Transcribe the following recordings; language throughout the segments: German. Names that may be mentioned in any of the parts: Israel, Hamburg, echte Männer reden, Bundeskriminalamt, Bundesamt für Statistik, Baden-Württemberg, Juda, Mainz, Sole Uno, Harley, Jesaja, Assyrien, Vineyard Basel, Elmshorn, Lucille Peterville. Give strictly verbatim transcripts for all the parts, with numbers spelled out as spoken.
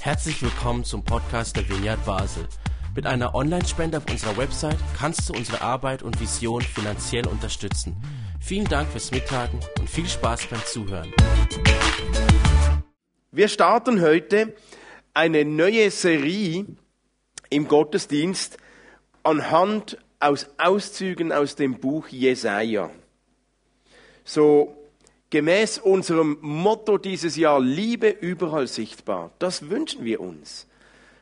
Herzlich willkommen zum Podcast der Vineyard Basel. Mit einer Online-Spende auf unserer Website kannst du unsere Arbeit und Vision finanziell unterstützen. Vielen Dank fürs Mittagen und viel Spaß beim Zuhören. Wir starten heute eine neue Serie im Gottesdienst anhand aus Auszügen aus dem Buch Jesaja. So gemäß unserem Motto dieses Jahr, Liebe überall sichtbar. Das wünschen wir uns,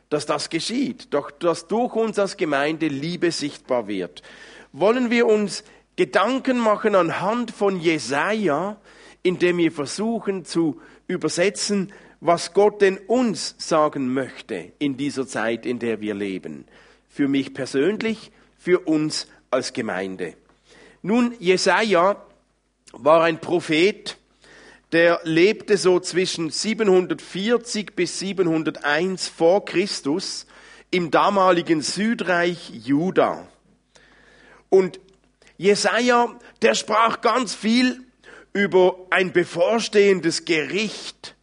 dass das geschieht, doch dass durch uns als Gemeinde Liebe sichtbar wird. Wollen wir uns Gedanken machen anhand von Jesaja, indem wir versuchen zu übersetzen, was Gott denn uns sagen möchte in dieser Zeit, in der wir leben. Für mich persönlich, für uns als Gemeinde. Nun, Jesaja war ein Prophet, der lebte so zwischen siebenhundertvierzig bis siebenhunderteins vor Christus im damaligen Südreich Juda. Und Jesaja, der sprach ganz viel über ein bevorstehendes Gericht.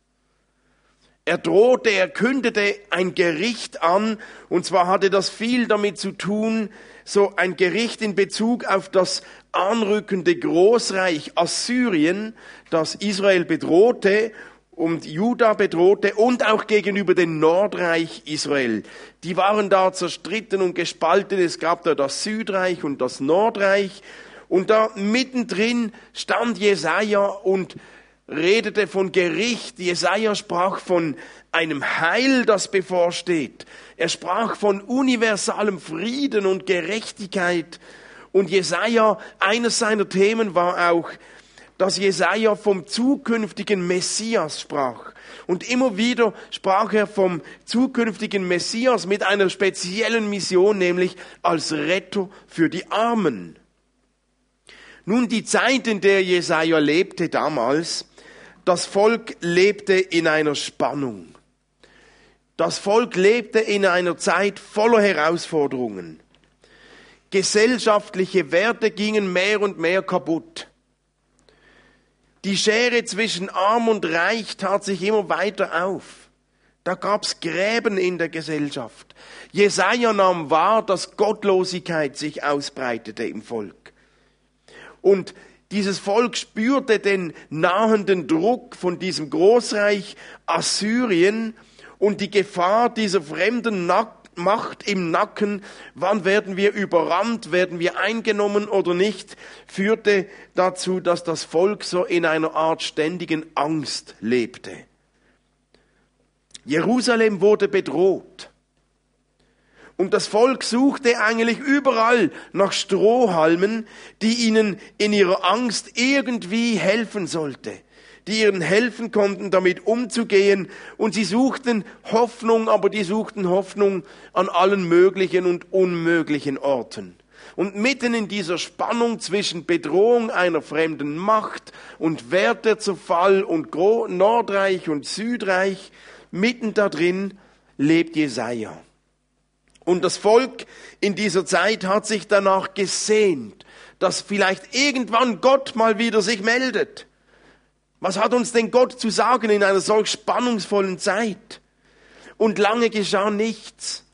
Er drohte, er kündigte ein Gericht an, und zwar hatte das viel damit zu tun, so ein Gericht in Bezug auf das anrückende Großreich Assyrien, das Israel bedrohte und Juda bedrohte und auch gegenüber dem Nordreich Israel. Die waren da zerstritten und gespalten. Es gab da das Südreich und das Nordreich. Und da mittendrin stand Jesaja und redete von Gericht. Jesaja sprach von einem Heil, das bevorsteht. Er sprach von universalem Frieden und Gerechtigkeit. Und Jesaja, eines seiner Themen war auch, dass Jesaja vom zukünftigen Messias sprach. Und immer wieder sprach er vom zukünftigen Messias mit einer speziellen Mission, nämlich als Retter für die Armen. Nun, die Zeit, in der Jesaja lebte damals, das Volk lebte in einer Spannung. Das Volk lebte in einer Zeit voller Herausforderungen. Gesellschaftliche Werte gingen mehr und mehr kaputt. Die Schere zwischen Arm und Reich tat sich immer weiter auf. Da gab's Gräben in der Gesellschaft. Jesaja nahm wahr, dass Gottlosigkeit sich ausbreitete im Volk. Und dieses Volk spürte den nahenden Druck von diesem Großreich Assyrien und die Gefahr dieser fremden Nack- Macht im Nacken, wann werden wir überrannt, werden wir eingenommen oder nicht, führte dazu, dass das Volk so in einer Art ständigen Angst lebte. Jerusalem wurde bedroht. Und das Volk suchte eigentlich überall nach Strohhalmen, die ihnen in ihrer Angst irgendwie helfen sollte, die ihnen helfen konnten, damit umzugehen. Und sie suchten Hoffnung, aber die suchten Hoffnung an allen möglichen und unmöglichen Orten. Und mitten in dieser Spannung zwischen Bedrohung einer fremden Macht und Wertezerfall und Nordreich und Südreich, mitten da drin lebt Jesaja. Und das Volk in dieser Zeit hat sich danach gesehnt, dass vielleicht irgendwann Gott mal wieder sich meldet. Was hat uns denn Gott zu sagen in einer solch spannungsvollen Zeit? Und lange geschah nichts.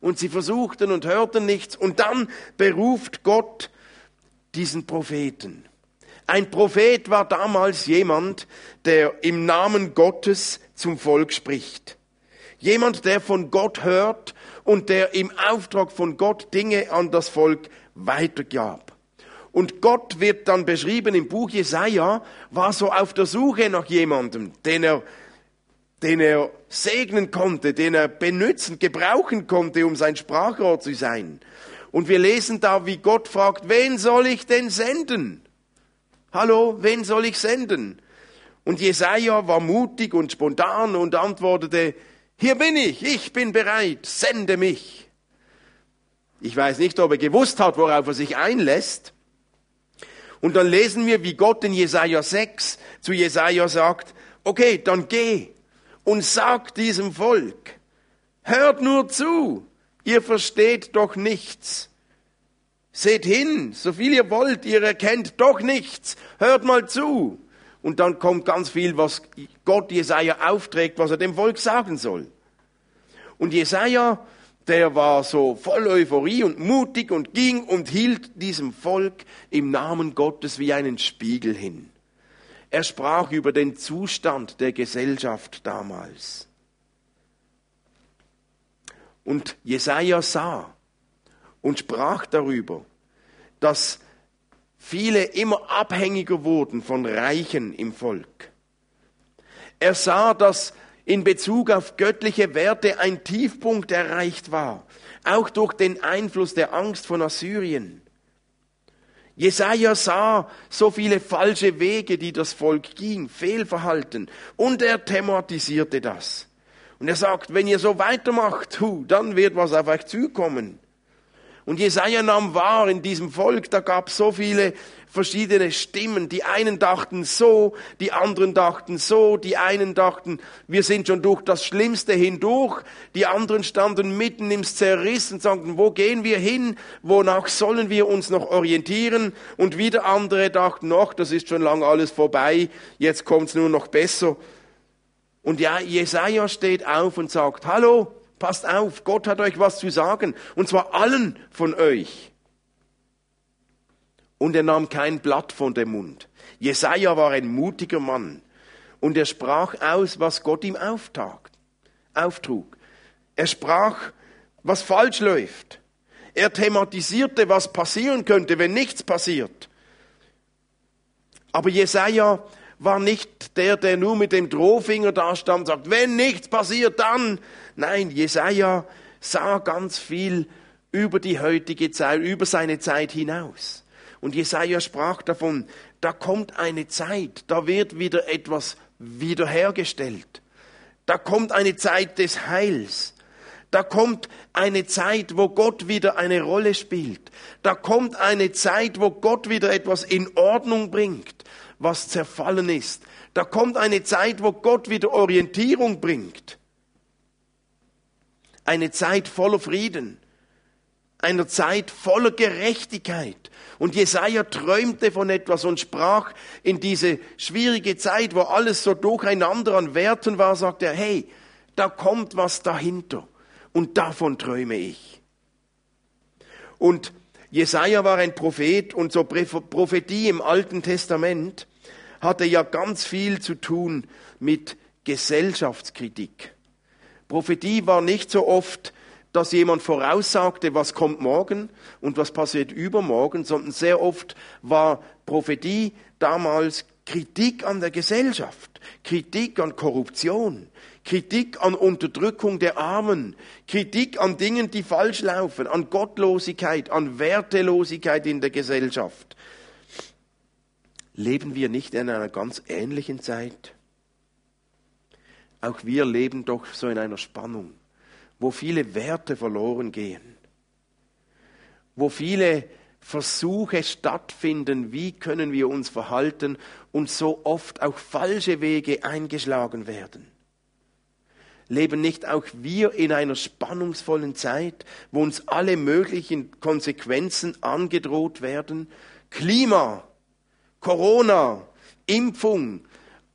Und sie versuchten und hörten nichts. Und dann beruft Gott diesen Propheten. Ein Prophet war damals jemand, der im Namen Gottes zum Volk spricht. Jemand, der von Gott hört und der im Auftrag von Gott Dinge an das Volk weitergab. Und Gott wird dann beschrieben im Buch Jesaja, war so auf der Suche nach jemandem, den er, den er segnen konnte, den er benützen, gebrauchen konnte, um sein Sprachrohr zu sein. Und wir lesen da, wie Gott fragt, wen soll ich denn senden? Hallo, wen soll ich senden? Und Jesaja war mutig und spontan und antwortete, hier bin ich, ich bin bereit, sende mich. Ich weiß nicht, ob er gewusst hat, worauf er sich einlässt. Und dann lesen wir, wie Gott in Jesaja sechs zu Jesaja sagt, okay, dann geh und sag diesem Volk, hört nur zu, ihr versteht doch nichts. Seht hin, so viel ihr wollt, ihr erkennt doch nichts, hört mal zu. Und dann kommt ganz viel, was Gott Jesaja aufträgt, was er dem Volk sagen soll. Und Jesaja, der war so voll Euphorie und mutig und ging und hielt diesem Volk im Namen Gottes wie einen Spiegel hin. Er sprach über den Zustand der Gesellschaft damals. Und Jesaja sah und sprach darüber, dass viele immer abhängiger wurden von Reichen im Volk. Er sah, dass in Bezug auf göttliche Werte ein Tiefpunkt erreicht war, auch durch den Einfluss der Angst von Assyrien. Jesaja sah so viele falsche Wege, die das Volk ging, Fehlverhalten, und er thematisierte das. Und er sagt, wenn ihr so weitermacht, hu, dann wird was auf euch zukommen. Und Jesaja nahm wahr, in diesem Volk, da gab es so viele verschiedene Stimmen. Die einen dachten so, die anderen dachten so, die einen dachten, wir sind schon durch das Schlimmste hindurch. Die anderen standen mitten im Zerriss und sagten, wo gehen wir hin? Wonach sollen wir uns noch orientieren? Und wieder andere dachten, ach, das ist schon lange alles vorbei, jetzt kommt es nur noch besser. Und ja, Jesaja steht auf und sagt, hallo, passt auf, Gott hat euch was zu sagen, und zwar allen von euch. Und er nahm kein Blatt von dem Mund. Jesaja war ein mutiger Mann, und er sprach aus, was Gott ihm auftrug. Er sprach, was falsch läuft. Er thematisierte, was passieren könnte, wenn nichts passiert. Aber Jesaja war nicht der, der nur mit dem Drohfinger da stand und sagt, wenn nichts passiert, dann. Nein, Jesaja sah ganz viel über die heutige Zeit, über seine Zeit hinaus. Und Jesaja sprach davon, da kommt eine Zeit, da wird wieder etwas wiederhergestellt. Da kommt eine Zeit des Heils. Da kommt eine Zeit, wo Gott wieder eine Rolle spielt. Da kommt eine Zeit, wo Gott wieder etwas in Ordnung bringt, was zerfallen ist. Da kommt eine Zeit, wo Gott wieder Orientierung bringt. Eine Zeit voller Frieden. Einer Zeit voller Gerechtigkeit. Und Jesaja träumte von etwas und sprach in diese schwierige Zeit, wo alles so durcheinander an Werten war, sagte er, hey, da kommt was dahinter. Und davon träume ich. Und Jesaja war ein Prophet, und so Prophetie im Alten Testament hatte ja ganz viel zu tun mit Gesellschaftskritik. Prophetie war nicht so oft, dass jemand voraussagte, was kommt morgen und was passiert übermorgen, sondern sehr oft war Prophetie damals Kritik an der Gesellschaft, Kritik an Korruption, Kritik an Unterdrückung der Armen, Kritik an Dingen, die falsch laufen, an Gottlosigkeit, an Wertelosigkeit in der Gesellschaft. Leben wir nicht in einer ganz ähnlichen Zeit? Auch wir leben doch so in einer Spannung, wo viele Werte verloren gehen, wo viele Versuche stattfinden, wie können wir uns verhalten, und so oft auch falsche Wege eingeschlagen werden. Leben nicht auch wir in einer spannungsvollen Zeit, wo uns alle möglichen Konsequenzen angedroht werden? Klima, Corona, Impfung.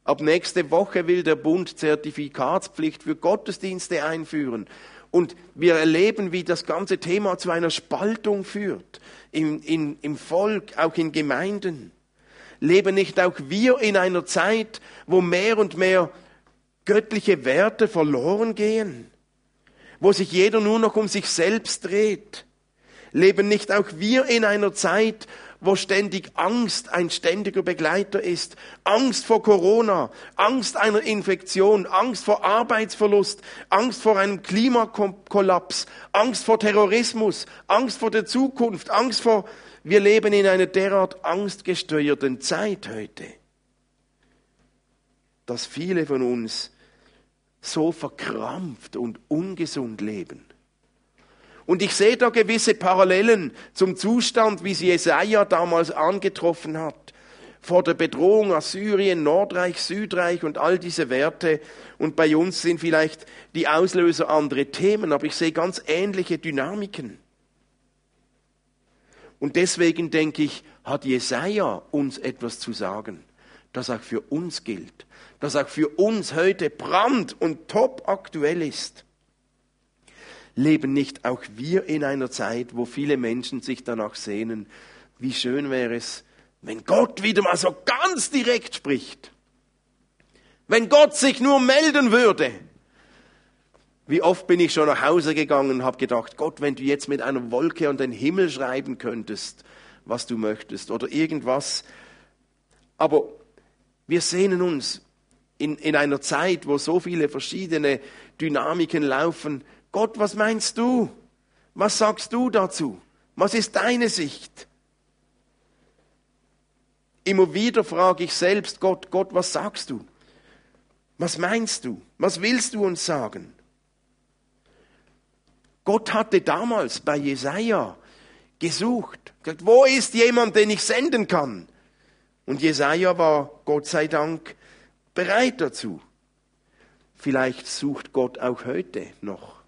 Ab nächste Woche will der Bund Zertifikatspflicht für Gottesdienste einführen. Und wir erleben, wie das ganze Thema zu einer Spaltung führt, im, in, im Volk, auch in Gemeinden. Leben nicht auch wir in einer Zeit, wo mehr und mehr göttliche Werte verloren gehen, wo sich jeder nur noch um sich selbst dreht? Leben nicht auch wir in einer Zeit, wo ständig Angst ein ständiger Begleiter ist? Angst vor Corona, Angst einer Infektion, Angst vor Arbeitsverlust, Angst vor einem Klimakollaps, Angst vor Terrorismus, Angst vor der Zukunft, Angst vor... Wir leben in einer derart angstgesteuerten Zeit heute, dass viele von uns so verkrampft und ungesund leben. Und ich sehe da gewisse Parallelen zum Zustand, wie sie Jesaja damals angetroffen hat, vor der Bedrohung Assyrien, Nordreich, Südreich und all diese Werte. Und bei uns sind vielleicht die Auslöser andere Themen, aber ich sehe ganz ähnliche Dynamiken. Und deswegen denke ich, hat Jesaja uns etwas zu sagen. das auch für uns gilt, das auch für uns heute brandt und top aktuell ist. Leben nicht auch wir in einer Zeit, wo viele Menschen sich danach sehnen, wie schön wäre es, wenn Gott wieder mal so ganz direkt spricht. Wenn Gott sich nur melden würde. Wie oft bin ich schon nach Hause gegangen und habe gedacht, Gott, wenn du jetzt mit einer Wolke an den Himmel schreiben könntest, was du möchtest oder irgendwas. Aber wir sehnen uns in, in einer Zeit, wo so viele verschiedene Dynamiken laufen. Gott, was meinst du? Was sagst du dazu? Was ist deine Sicht? Immer wieder frage ich selbst Gott, Gott, was sagst du? Was meinst du? Was willst du uns sagen? Gott hatte damals bei Jesaja gesucht. Gesagt, wo ist jemand, den ich senden kann? Und Jesaja war, Gott sei Dank, bereit dazu. Vielleicht sucht Gott auch heute noch.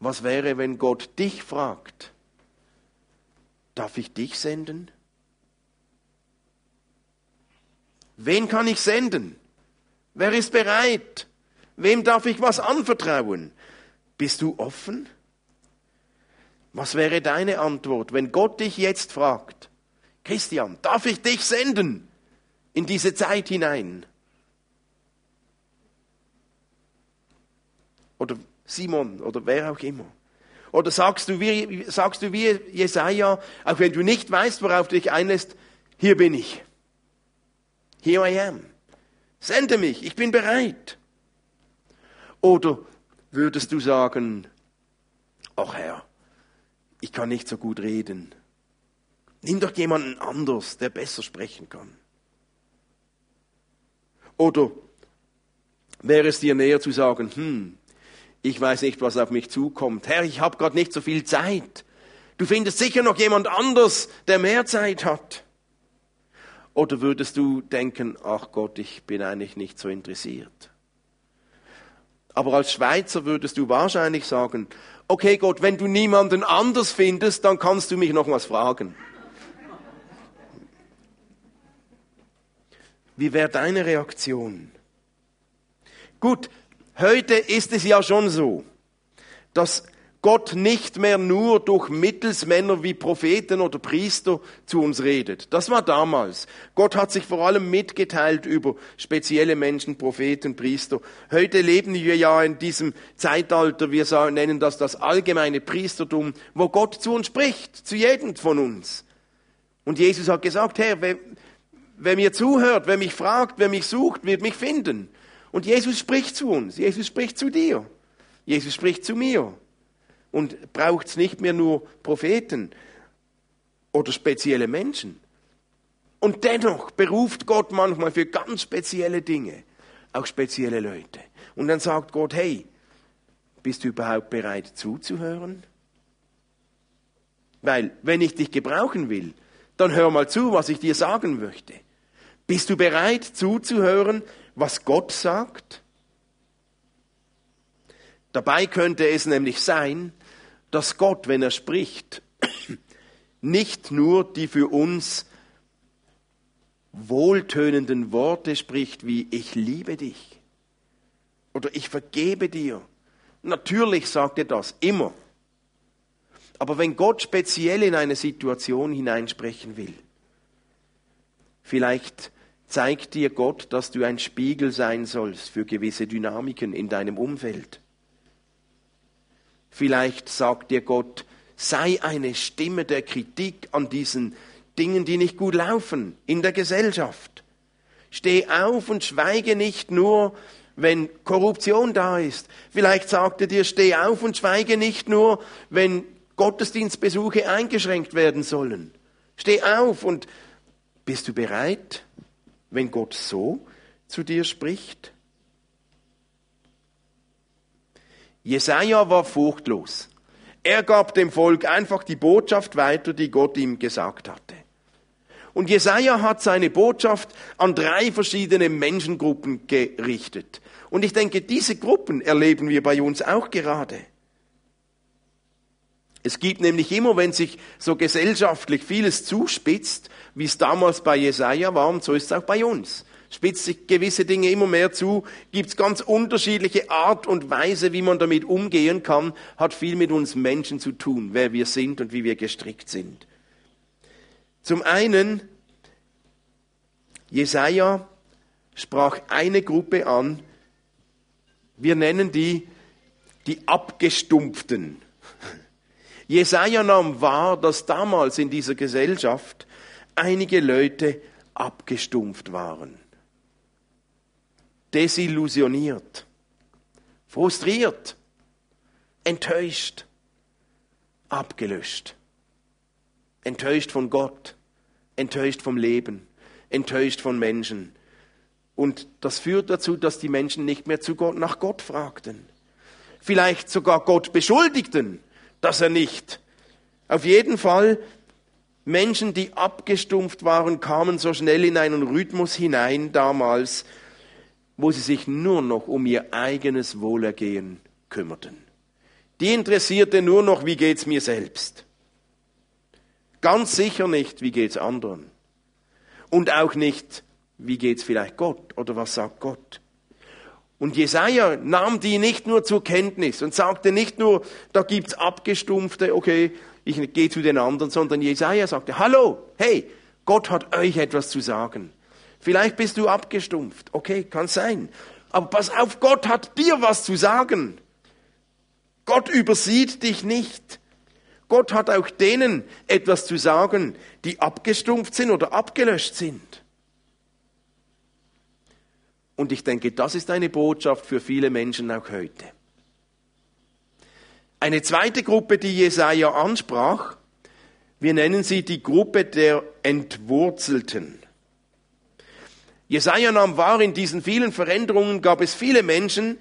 Was wäre, wenn Gott dich fragt? Darf ich dich senden? Wen kann ich senden? Wer ist bereit? Wem darf ich was anvertrauen? Bist du offen? Was wäre deine Antwort, wenn Gott dich jetzt fragt? Christian, darf ich dich senden in diese Zeit hinein? Oder Simon oder wer auch immer. Oder sagst du, wie, sagst du wie Jesaja, auch wenn du nicht weißt, worauf du dich einlässt, hier bin ich. Here I am. Sende mich, ich bin bereit. Oder würdest du sagen, ach Herr, ich kann nicht so gut reden. Nimm doch jemanden anders, der besser sprechen kann. Oder wäre es dir näher zu sagen, hm, ich weiß nicht, was auf mich zukommt. Herr, ich habe gerade nicht so viel Zeit. Du findest sicher noch jemand anders, der mehr Zeit hat. Oder würdest du denken, ach Gott, ich bin eigentlich nicht so interessiert. Aber als Schweizer würdest du wahrscheinlich sagen, okay Gott, wenn du niemanden anders findest, dann kannst du mich noch was fragen. Wie wäre deine Reaktion? Gut, heute ist es ja schon so, dass Gott nicht mehr nur durch Mittelsmänner wie Propheten oder Priester zu uns redet. Das war damals. Gott hat sich vor allem mitgeteilt über spezielle Menschen, Propheten, Priester. Heute leben wir ja in diesem Zeitalter, wir nennen das das allgemeine Priestertum, wo Gott zu uns spricht, zu jedem von uns. Und Jesus hat gesagt, Herr, wer, wer mir zuhört, wer mich fragt, wer mich sucht, wird mich finden. Und Jesus spricht zu uns, Jesus spricht zu dir, Jesus spricht zu mir. Und braucht es nicht mehr nur Propheten oder spezielle Menschen. Und dennoch beruft Gott manchmal für ganz spezielle Dinge, auch spezielle Leute. Und dann sagt Gott, hey, bist du überhaupt bereit zuzuhören? Weil, wenn ich dich gebrauchen will, dann hör mal zu, was ich dir sagen möchte. Bist du bereit zuzuhören, was Gott sagt? Dabei könnte es nämlich sein, dass Gott, wenn er spricht, nicht nur die für uns wohltönenden Worte spricht, wie ich liebe dich oder ich vergebe dir. Natürlich sagt er das immer. Aber wenn Gott speziell in eine Situation hineinsprechen will, vielleicht zeigt dir Gott, dass du ein Spiegel sein sollst für gewisse Dynamiken in deinem Umfeld. Vielleicht sagt dir Gott, sei eine Stimme der Kritik an diesen Dingen, die nicht gut laufen in der Gesellschaft. Steh auf und schweige nicht nur, wenn Korruption da ist. Vielleicht sagt er dir, steh auf und schweige nicht nur, wenn Gottesdienstbesuche eingeschränkt werden sollen. Steh auf und bist du bereit, wenn Gott so zu dir spricht? Jesaja war furchtlos. Er gab dem Volk einfach die Botschaft weiter, die Gott ihm gesagt hatte. Und Jesaja hat seine Botschaft an drei verschiedene Menschengruppen gerichtet. Und ich denke, diese Gruppen erleben wir bei uns auch gerade. Es gibt nämlich immer, wenn sich so gesellschaftlich vieles zuspitzt, wie es damals bei Jesaja war, und so ist es auch bei uns. Spitzt sich gewisse Dinge immer mehr zu, gibt es ganz unterschiedliche Art und Weise, wie man damit umgehen kann, hat viel mit uns Menschen zu tun, wer wir sind und wie wir gestrickt sind. Zum einen, Jesaja sprach eine Gruppe an, wir nennen die, die Abgestumpften. Jesaja nahm wahr, dass damals in dieser Gesellschaft einige Leute abgestumpft waren, desillusioniert, frustriert, enttäuscht, abgelöscht, enttäuscht von Gott, enttäuscht vom Leben, enttäuscht von Menschen. Und das führt dazu, dass die Menschen nicht mehr zu Gott, nach Gott fragten, vielleicht sogar Gott beschuldigten, dass er nicht. Auf jeden Fall, Menschen, die abgestumpft waren, kamen so schnell in einen Rhythmus hinein damals, wo sie sich nur noch um ihr eigenes Wohlergehen kümmerten. Die interessierte nur noch, wie geht's mir selbst. Ganz sicher nicht, wie geht's anderen. Und auch nicht, wie geht's vielleicht Gott oder was sagt Gott. Und Jesaja nahm die nicht nur zur Kenntnis und sagte nicht nur, da gibt's Abgestumpfte, okay, ich gehe zu den anderen, sondern Jesaja sagte, hallo, hey, Gott hat euch etwas zu sagen. Vielleicht bist du abgestumpft, okay, kann sein. Aber pass auf, Gott hat dir was zu sagen. Gott übersieht dich nicht. Gott hat auch denen etwas zu sagen, die abgestumpft sind oder abgelöscht sind. Und ich denke, das ist eine Botschaft für viele Menschen auch heute. Eine zweite Gruppe, die Jesaja ansprach, wir nennen sie die Gruppe der Entwurzelten. Jesaja nahm wahr, in diesen vielen Veränderungen gab es viele Menschen,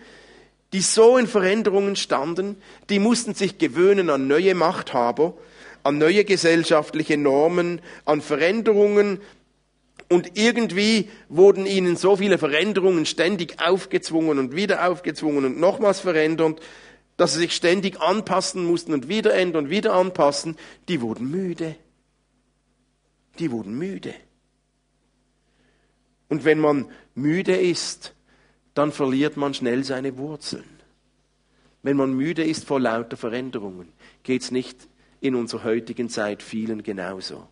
die so in Veränderungen standen, die mussten sich gewöhnen an neue Machthaber, an neue gesellschaftliche Normen, an Veränderungen, und irgendwie wurden ihnen so viele Veränderungen ständig aufgezwungen und wieder aufgezwungen und nochmals verändert, dass sie sich ständig anpassen mussten und wieder ändern und wieder anpassen. Die wurden müde. Die wurden müde. Und wenn man müde ist, dann verliert man schnell seine Wurzeln. Wenn man müde ist vor lauter Veränderungen, geht's nicht in unserer heutigen Zeit vielen genauso.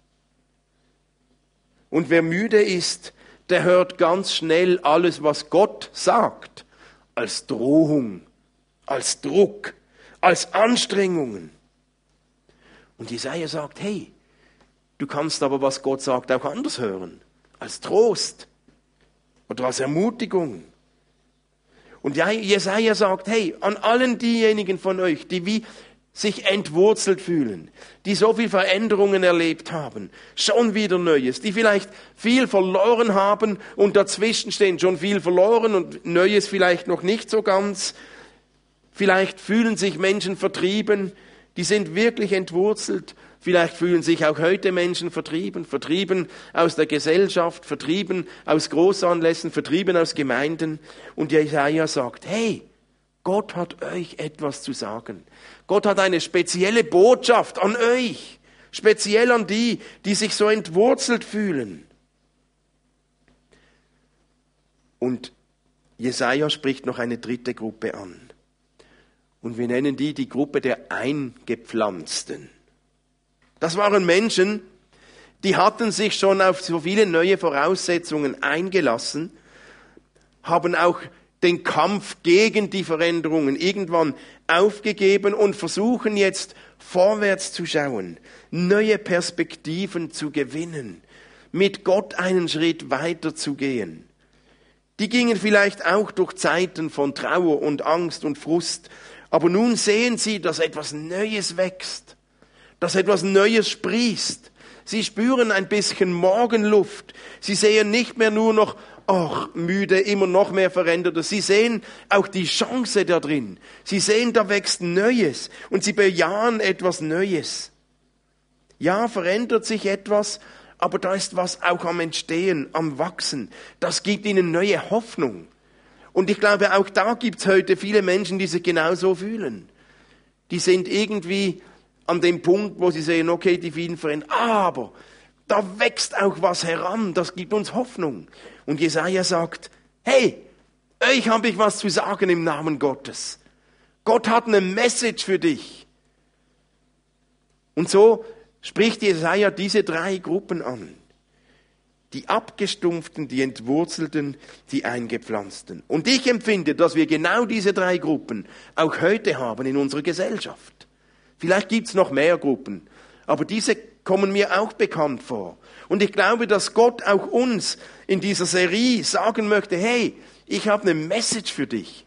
Und wer müde ist, der hört ganz schnell alles, was Gott sagt, als Drohung, als Druck, als Anstrengungen. Und Jesaja sagt, hey, du kannst aber, was Gott sagt, auch anders hören, als Trost oder als Ermutigung. Und Jesaja sagt, hey, an allen diejenigen von euch, die wie sich entwurzelt fühlen, die so viel Veränderungen erlebt haben, schon wieder Neues, die vielleicht viel verloren haben und dazwischen stehen, schon viel verloren und Neues vielleicht noch nicht so ganz. Vielleicht fühlen sich Menschen vertrieben, die sind wirklich entwurzelt. Vielleicht fühlen sich auch heute Menschen vertrieben, vertrieben aus der Gesellschaft, vertrieben aus Großanlässen, vertrieben aus Gemeinden. Und Jesaja sagt, hey, Gott hat euch etwas zu sagen. Gott hat eine spezielle Botschaft an euch, speziell an die, die sich so entwurzelt fühlen. Und Jesaja spricht noch eine dritte Gruppe an. Und wir nennen die die Gruppe der Eingepflanzten. Das waren Menschen, die hatten sich schon auf so viele neue Voraussetzungen eingelassen, haben auch den Kampf gegen die Veränderungen irgendwann aufgegeben und versuchen jetzt vorwärts zu schauen, neue Perspektiven zu gewinnen, mit Gott einen Schritt weiter zu gehen. Die gingen vielleicht auch durch Zeiten von Trauer und Angst und Frust, aber nun sehen sie, dass etwas Neues wächst, dass etwas Neues sprießt. Sie spüren ein bisschen Morgenluft. Sie sehen nicht mehr nur noch, ach, müde, immer noch mehr Verändertes. Sie sehen auch die Chance da drin. Sie sehen, da wächst Neues und sie bejahen etwas Neues. Ja, verändert sich etwas, aber da ist was auch am Entstehen, am Wachsen. Das gibt ihnen neue Hoffnung. Und ich glaube, auch da gibt es heute viele Menschen, die sich genauso fühlen. Die sind irgendwie an dem Punkt, wo sie sehen, okay, die vielen verändern, aber da wächst auch was heran, das gibt uns Hoffnung. Und Jesaja sagt, hey, ich habe ich was zu sagen im Namen Gottes. Gott hat eine Message für dich. Und so spricht Jesaja diese drei Gruppen an. Die Abgestumpften, die Entwurzelten, die Eingepflanzten. Und ich empfinde, dass wir genau diese drei Gruppen auch heute haben in unserer Gesellschaft. Vielleicht gibt's noch mehr Gruppen, aber diese kommen mir auch bekannt vor. Und ich glaube, dass Gott auch uns in dieser Serie sagen möchte, hey, ich habe eine Message für dich.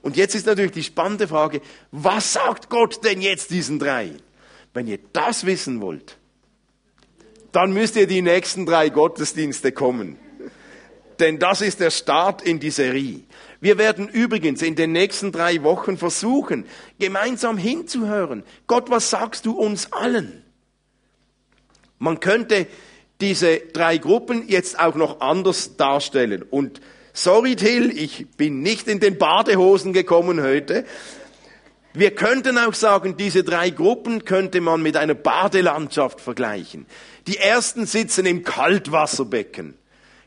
Und jetzt ist natürlich die spannende Frage, was sagt Gott denn jetzt diesen drei? Wenn ihr das wissen wollt, dann müsst ihr die nächsten drei Gottesdienste kommen. Denn das ist der Start in die Serie. Wir werden übrigens in den nächsten drei Wochen versuchen, gemeinsam hinzuhören. Gott, was sagst du uns allen? Man könnte diese drei Gruppen jetzt auch noch anders darstellen. Und sorry, Till, ich bin nicht in den Badehosen gekommen heute. Wir könnten auch sagen, diese drei Gruppen könnte man mit einer Badelandschaft vergleichen. Die ersten sitzen im Kaltwasserbecken.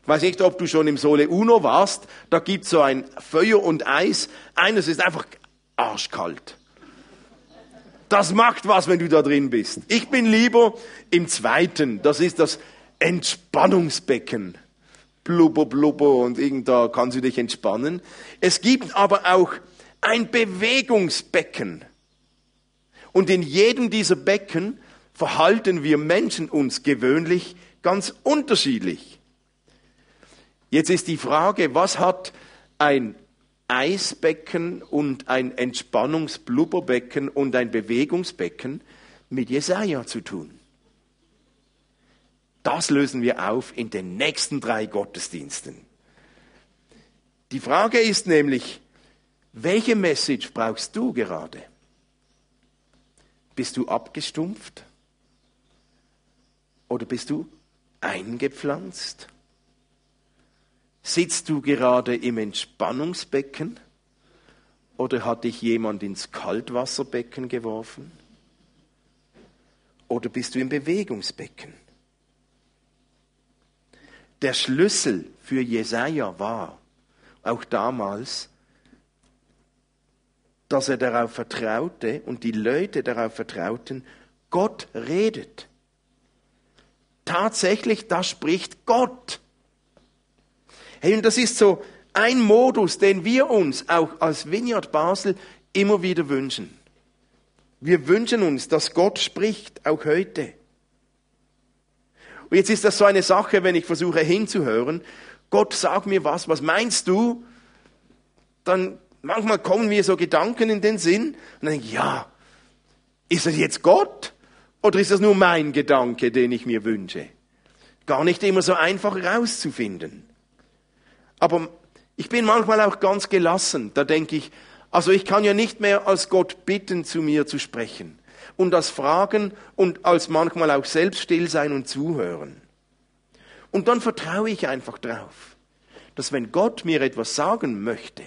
Ich weiß nicht, ob du schon im Sole Uno warst. Da gibt's so ein Feuer und Eis. Eines ist einfach arschkalt. Das macht was, wenn du da drin bist. Ich bin lieber im zweiten. Das ist das Entspannungsbecken. Blubber, blubber und irgend da kannst du dich entspannen. Es gibt aber auch ein Bewegungsbecken. Und in jedem dieser Becken verhalten wir Menschen uns gewöhnlich ganz unterschiedlich. Jetzt ist die Frage, was hat ein Eisbecken und ein Entspannungsblubberbecken und ein Bewegungsbecken mit Jesaja zu tun? Das lösen wir auf in den nächsten drei Gottesdiensten. Die Frage ist nämlich, welche Message brauchst du gerade? Bist du abgestumpft? Oder bist du eingepflanzt? Sitzt du gerade im Entspannungsbecken? Oder hat dich jemand ins Kaltwasserbecken geworfen? Oder bist du im Bewegungsbecken? Der Schlüssel für Jesaja war, auch damals, dass er darauf vertraute und die Leute darauf vertrauten, Gott redet. Tatsächlich, da spricht Gott. Hey, und das ist so ein Modus, den wir uns auch als Vineyard Basel immer wieder wünschen. Wir wünschen uns, dass Gott spricht, auch heute. Und jetzt ist das so eine Sache, wenn ich versuche hinzuhören, Gott, sag mir was, was meinst du? Dann manchmal kommen mir so Gedanken in den Sinn und dann denke ich, ja, ist das jetzt Gott oder ist das nur mein Gedanke, den ich mir wünsche? Gar nicht immer so einfach herauszufinden. Aber ich bin manchmal auch ganz gelassen, da denke ich, also ich kann ja nicht mehr als Gott bitten, zu mir zu sprechen. Und als Fragen und als manchmal auch selbst still sein und zuhören. Und dann vertraue ich einfach drauf, dass wenn Gott mir etwas sagen möchte,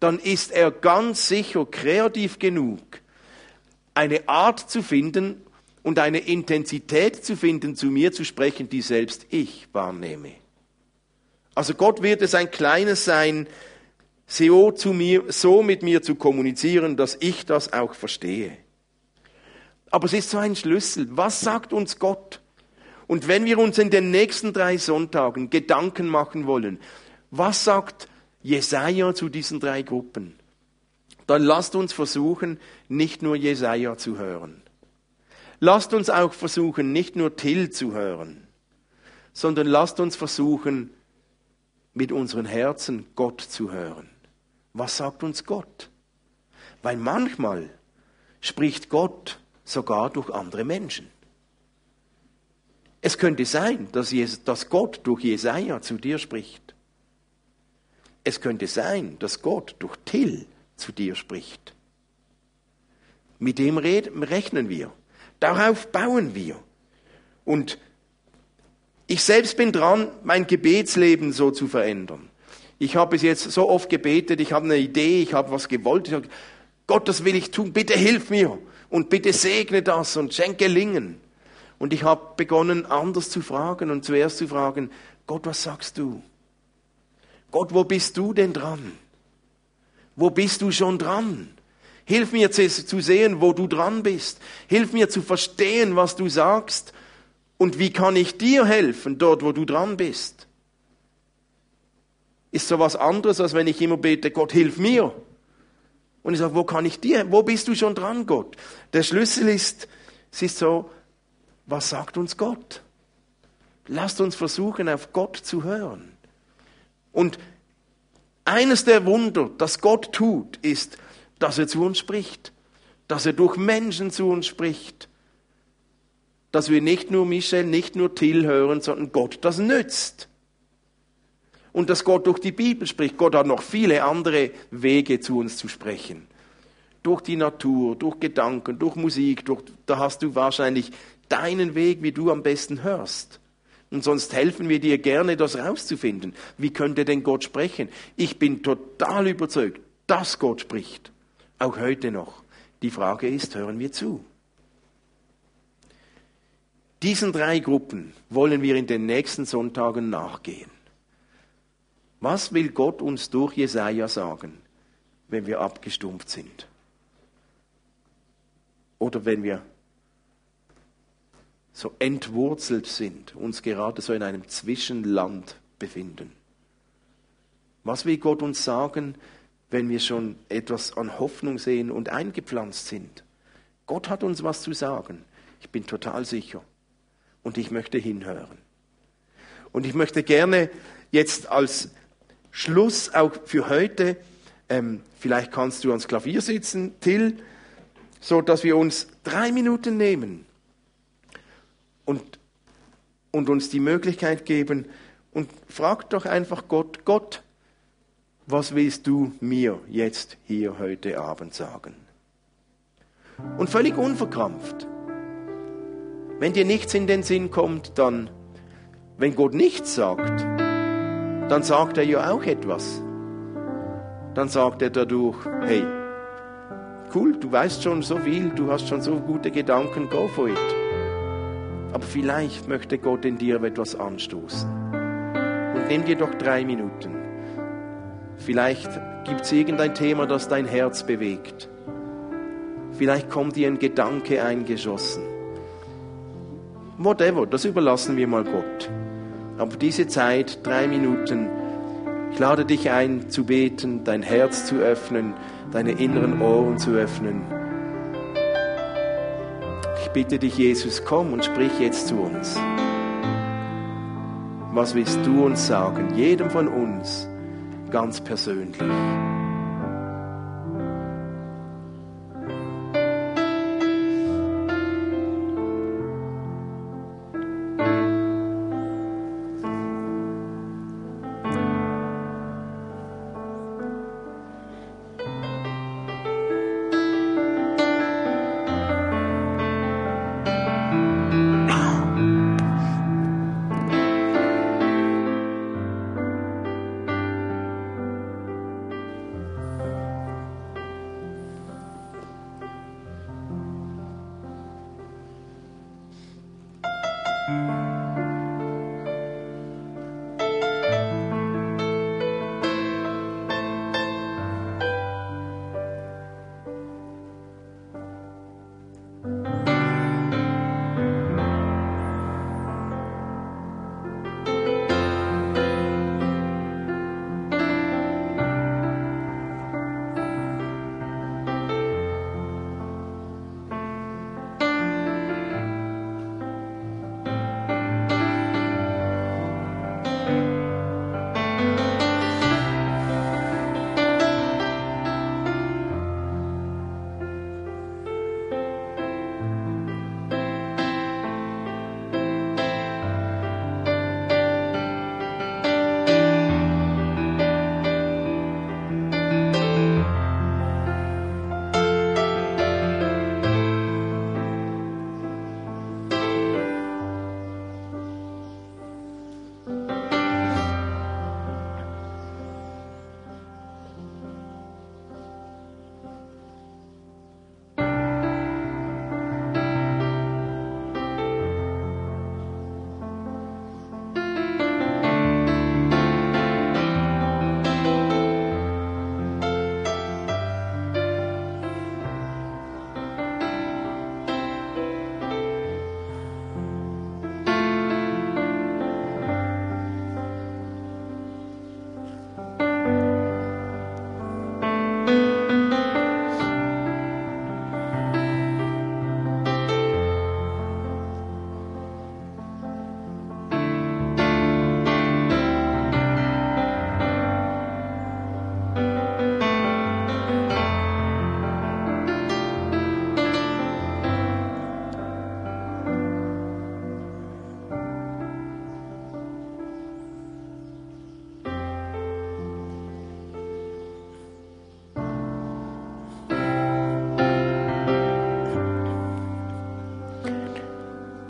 dann ist er ganz sicher kreativ genug, eine Art zu finden und eine Intensität zu finden, zu mir zu sprechen, die selbst ich wahrnehme. Also Gott wird es ein kleines sein, so, zu mir, so mit mir zu kommunizieren, dass ich das auch verstehe. Aber es ist so ein Schlüssel. Was sagt uns Gott? Und wenn wir uns in den nächsten drei Sonntagen Gedanken machen wollen, was sagt Jesaja zu diesen drei Gruppen? Dann lasst uns versuchen, nicht nur Jesaja zu hören. Lasst uns auch versuchen, nicht nur Till zu hören, sondern lasst uns versuchen, mit unseren Herzen Gott zu hören. Was sagt uns Gott? Weil manchmal spricht Gott sogar durch andere Menschen. Es könnte sein, dass Gott durch Jesaja zu dir spricht. Es könnte sein, dass Gott durch Till zu dir spricht. Mit dem rechnen wir. Darauf bauen wir. Und ich selbst bin dran, mein Gebetsleben so zu verändern. Ich habe bis jetzt so oft gebetet, ich habe eine Idee, ich habe was gewollt. Ich habe, Gott, das will ich tun, bitte hilf mir. und bitte segne das und schenk Gelingen. Und ich habe begonnen, anders zu fragen und zuerst zu fragen, Gott, was sagst du? Gott, wo bist du denn dran? Wo bist du schon dran? Hilf mir zu sehen, wo du dran bist. Hilf mir zu verstehen, was du sagst. Und wie kann ich dir helfen, dort, wo du dran bist? Ist so was anderes, als wenn ich immer bete, Gott, hilf mir. Und ich sage, wo kann ich dir, wo bist du schon dran, Gott? Der Schlüssel ist, es ist so, was sagt uns Gott? Lasst uns versuchen, auf Gott zu hören. Und eines der Wunder, das Gott tut, ist, dass er zu uns spricht. Dass er durch Menschen zu uns spricht. Dass wir nicht nur Michel, nicht nur Till hören, sondern Gott das nützt. Und dass Gott durch die Bibel spricht. Gott hat noch viele andere Wege, zu uns zu sprechen. Durch die Natur, durch Gedanken, durch Musik. Durch, da hast du wahrscheinlich deinen Weg, wie du am besten hörst. Und sonst helfen wir dir gerne, das rauszufinden. Wie könnte denn Gott sprechen? Ich bin total überzeugt, dass Gott spricht. Auch heute noch. Die Frage ist, hören wir zu? Diesen drei Gruppen wollen wir in den nächsten Sonntagen nachgehen. Was will Gott uns durch Jesaja sagen, wenn wir abgestumpft sind? Oder wenn wir so entwurzelt sind, uns gerade so in einem Zwischenland befinden? Was will Gott uns sagen, wenn wir schon etwas an Hoffnung sehen und eingepflanzt sind? Gott hat uns was zu sagen. Ich bin total sicher. Und ich möchte hinhören. Und ich möchte gerne jetzt als Schluss auch für heute, ähm, vielleicht kannst du ans Klavier sitzen, Till, so dass wir uns drei Minuten nehmen und, und uns die Möglichkeit geben und frag doch einfach Gott, Gott, was willst du mir jetzt hier heute Abend sagen? Und völlig unverkrampft. Wenn dir nichts in den Sinn kommt, dann, wenn Gott nichts sagt, dann sagt er ja auch etwas. Dann sagt er dadurch, hey, cool, du weißt schon so viel, du hast schon so gute Gedanken, go for it. Aber vielleicht möchte Gott in dir etwas anstoßen. Und nimm dir doch drei Minuten. Vielleicht gibt es irgendein Thema, das dein Herz bewegt. Vielleicht kommt dir ein Gedanke eingeschossen. Whatever, das überlassen wir mal Gott. Aber diese Zeit, drei Minuten, ich lade dich ein, zu beten, dein Herz zu öffnen, deine inneren Ohren zu öffnen. Ich bitte dich, Jesus, komm und sprich jetzt zu uns. Was willst du uns sagen, jedem von uns, ganz persönlich?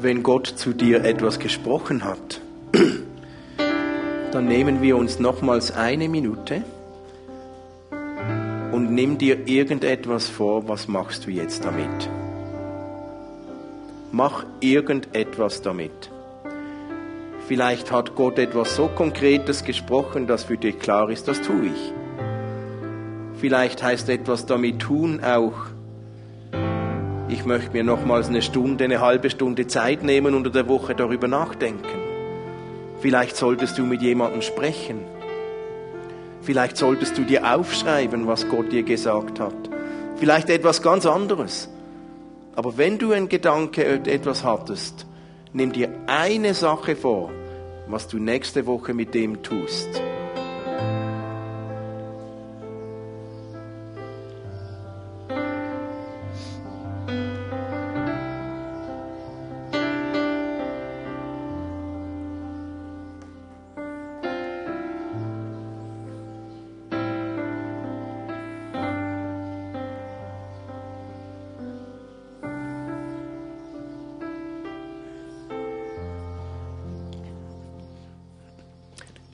wenn Gott zu dir etwas gesprochen hat, dann nehmen wir uns nochmals eine Minute und nimm dir irgendetwas vor, was machst du jetzt damit? Mach irgendetwas damit. Vielleicht hat Gott etwas so Konkretes gesprochen, dass für dich klar ist, das tue ich. Vielleicht heißt etwas damit tun auch, ich möchte mir nochmals eine Stunde, eine halbe Stunde Zeit nehmen und unter der Woche darüber nachdenken. Vielleicht solltest du mit jemandem sprechen. Vielleicht solltest du dir aufschreiben, was Gott dir gesagt hat. Vielleicht etwas ganz anderes. Aber wenn du einen Gedanke etwas hattest, nimm dir eine Sache vor, was du nächste Woche mit dem tust.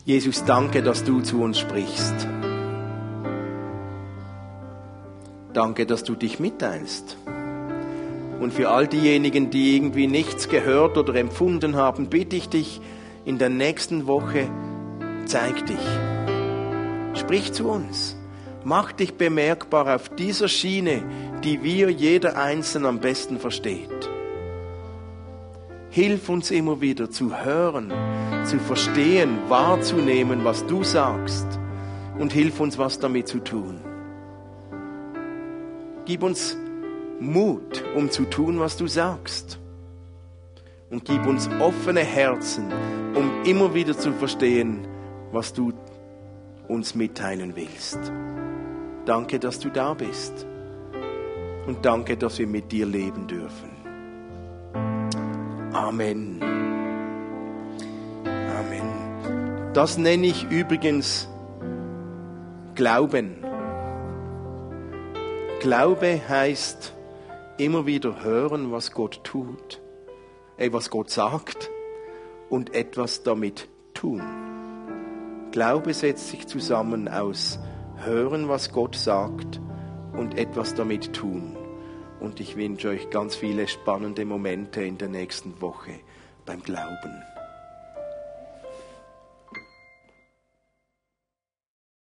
Jesus, danke, dass du zu uns sprichst. Danke, dass du dich mitteilst. Und für all diejenigen, die irgendwie nichts gehört oder empfunden haben, bitte ich dich, in der nächsten Woche zeig dich. Sprich zu uns. Mach dich bemerkbar auf dieser Schiene, die wir jeder Einzelne am besten versteht. Hilf uns immer wieder zu hören, zu verstehen, wahrzunehmen, was du sagst, und hilf uns, was damit zu tun. Gib uns Mut, um zu tun, was du sagst. Und gib uns offene Herzen, um immer wieder zu verstehen, was du uns mitteilen willst. Danke, dass du da bist. Und danke, dass wir mit dir leben dürfen. Amen. Amen. Das nenne ich übrigens Glauben. Glaube heißt immer wieder hören, was Gott tut, äh, was Gott sagt und etwas damit tun. Glaube setzt sich zusammen aus hören, was Gott sagt und etwas damit tun. Und ich wünsche euch ganz viele spannende Momente in der nächsten Woche beim Glauben.